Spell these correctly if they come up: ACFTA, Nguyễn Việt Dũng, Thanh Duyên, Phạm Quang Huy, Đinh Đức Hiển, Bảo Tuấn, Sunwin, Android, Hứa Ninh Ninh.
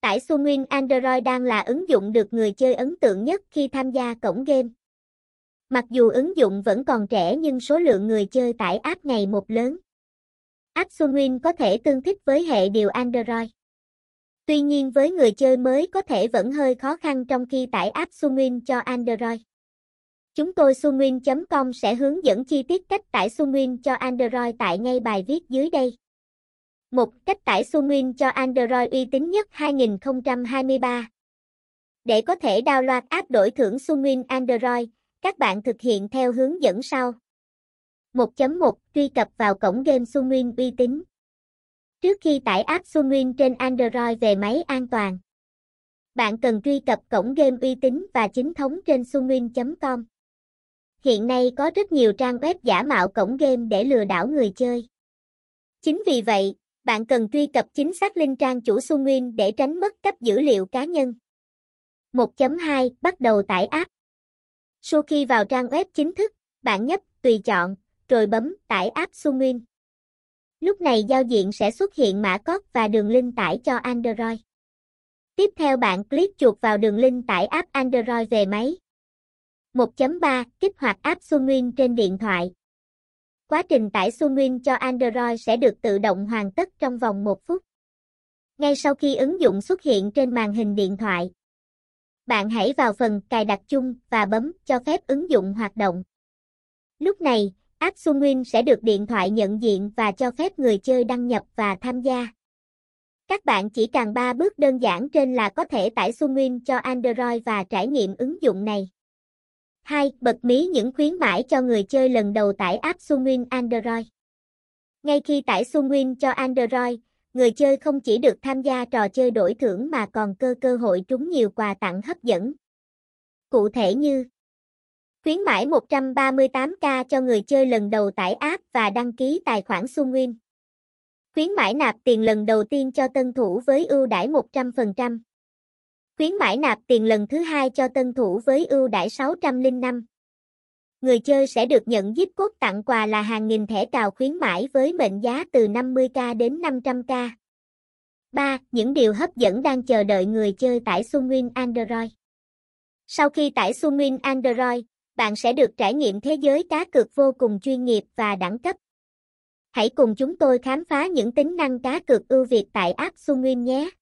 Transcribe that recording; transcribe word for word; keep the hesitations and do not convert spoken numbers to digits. Tải Sunwin Android đang là ứng dụng được người chơi ấn tượng nhất khi tham gia cổng game. Mặc dù ứng dụng vẫn còn trẻ nhưng số lượng người chơi tải app ngày một lớn. App Sunwin có thể tương thích với hệ điều Android. Tuy nhiên với người chơi mới có thể vẫn hơi khó khăn trong khi tải app Sunwin cho Android. Chúng tôi sunwin chấm com sẽ hướng dẫn chi tiết cách tải Sunwin cho Android tại ngay bài viết dưới đây. một. Cách tải Sunwin cho Android uy tín nhất hai không hai ba. Để có thể download app đổi thưởng Sunwin Android, các bạn thực hiện theo hướng dẫn sau. một chấm một. Truy cập vào cổng game Sunwin uy tín. Trước khi tải app Sunwin trên Android về máy an toàn, bạn cần truy cập cổng game uy tín và chính thống trên sunwin chấm com. Hiện nay có rất nhiều trang web giả mạo cổng game để lừa đảo người chơi. Chính vì vậy, bạn cần truy cập chính xác link trang chủ Sunwin để tránh mất cắp dữ liệu cá nhân. một chấm hai. Bắt đầu tải app. Sau khi vào trang web chính thức, bạn nhấp tùy chọn, rồi bấm tải app Sunwin. Lúc này giao diện sẽ xuất hiện mã code và đường link tải cho Android. Tiếp theo bạn click chuột vào đường link tải app Android về máy. một chấm ba. Kích hoạt app Sunwin trên điện thoại. Quá trình tải Sunwin cho Android sẽ được tự động hoàn tất trong vòng một phút. Ngay sau khi ứng dụng xuất hiện trên màn hình điện thoại, bạn hãy vào phần cài đặt chung và bấm cho phép ứng dụng hoạt động. Lúc này, app Sunwin sẽ được điện thoại nhận diện và cho phép người chơi đăng nhập và tham gia. Các bạn chỉ cần ba bước đơn giản trên là có thể tải Sunwin cho Android và trải nghiệm ứng dụng này. hai. Bật mí những khuyến mãi cho người chơi lần đầu tải app Sunwin Android. Ngay khi tải Sunwin cho Android, người chơi không chỉ được tham gia trò chơi đổi thưởng mà còn cơ cơ hội trúng nhiều quà tặng hấp dẫn. Cụ thể như khuyến mãi một trăm ba mươi tám k cho người chơi lần đầu tải app và đăng ký tài khoản Sunwin. Khuyến mãi nạp tiền lần đầu tiên cho tân thủ với ưu đãi một trăm phần trăm. Khuyến mãi nạp tiền lần thứ hai cho tân thủ với ưu đãi sáu trăm lẻ năm. Người chơi sẽ được nhận gift code tặng quà là hàng nghìn thẻ cào khuyến mãi với mệnh giá từ năm mươi k đến năm trăm k. ba. Những điều hấp dẫn đang chờ đợi người chơi tải Sunwin Android. Sau khi tải Sunwin Android, bạn sẽ được trải nghiệm thế giới cá cược vô cùng chuyên nghiệp và đẳng cấp. Hãy cùng chúng tôi khám phá những tính năng cá cược ưu việt tại app Sunwin nhé!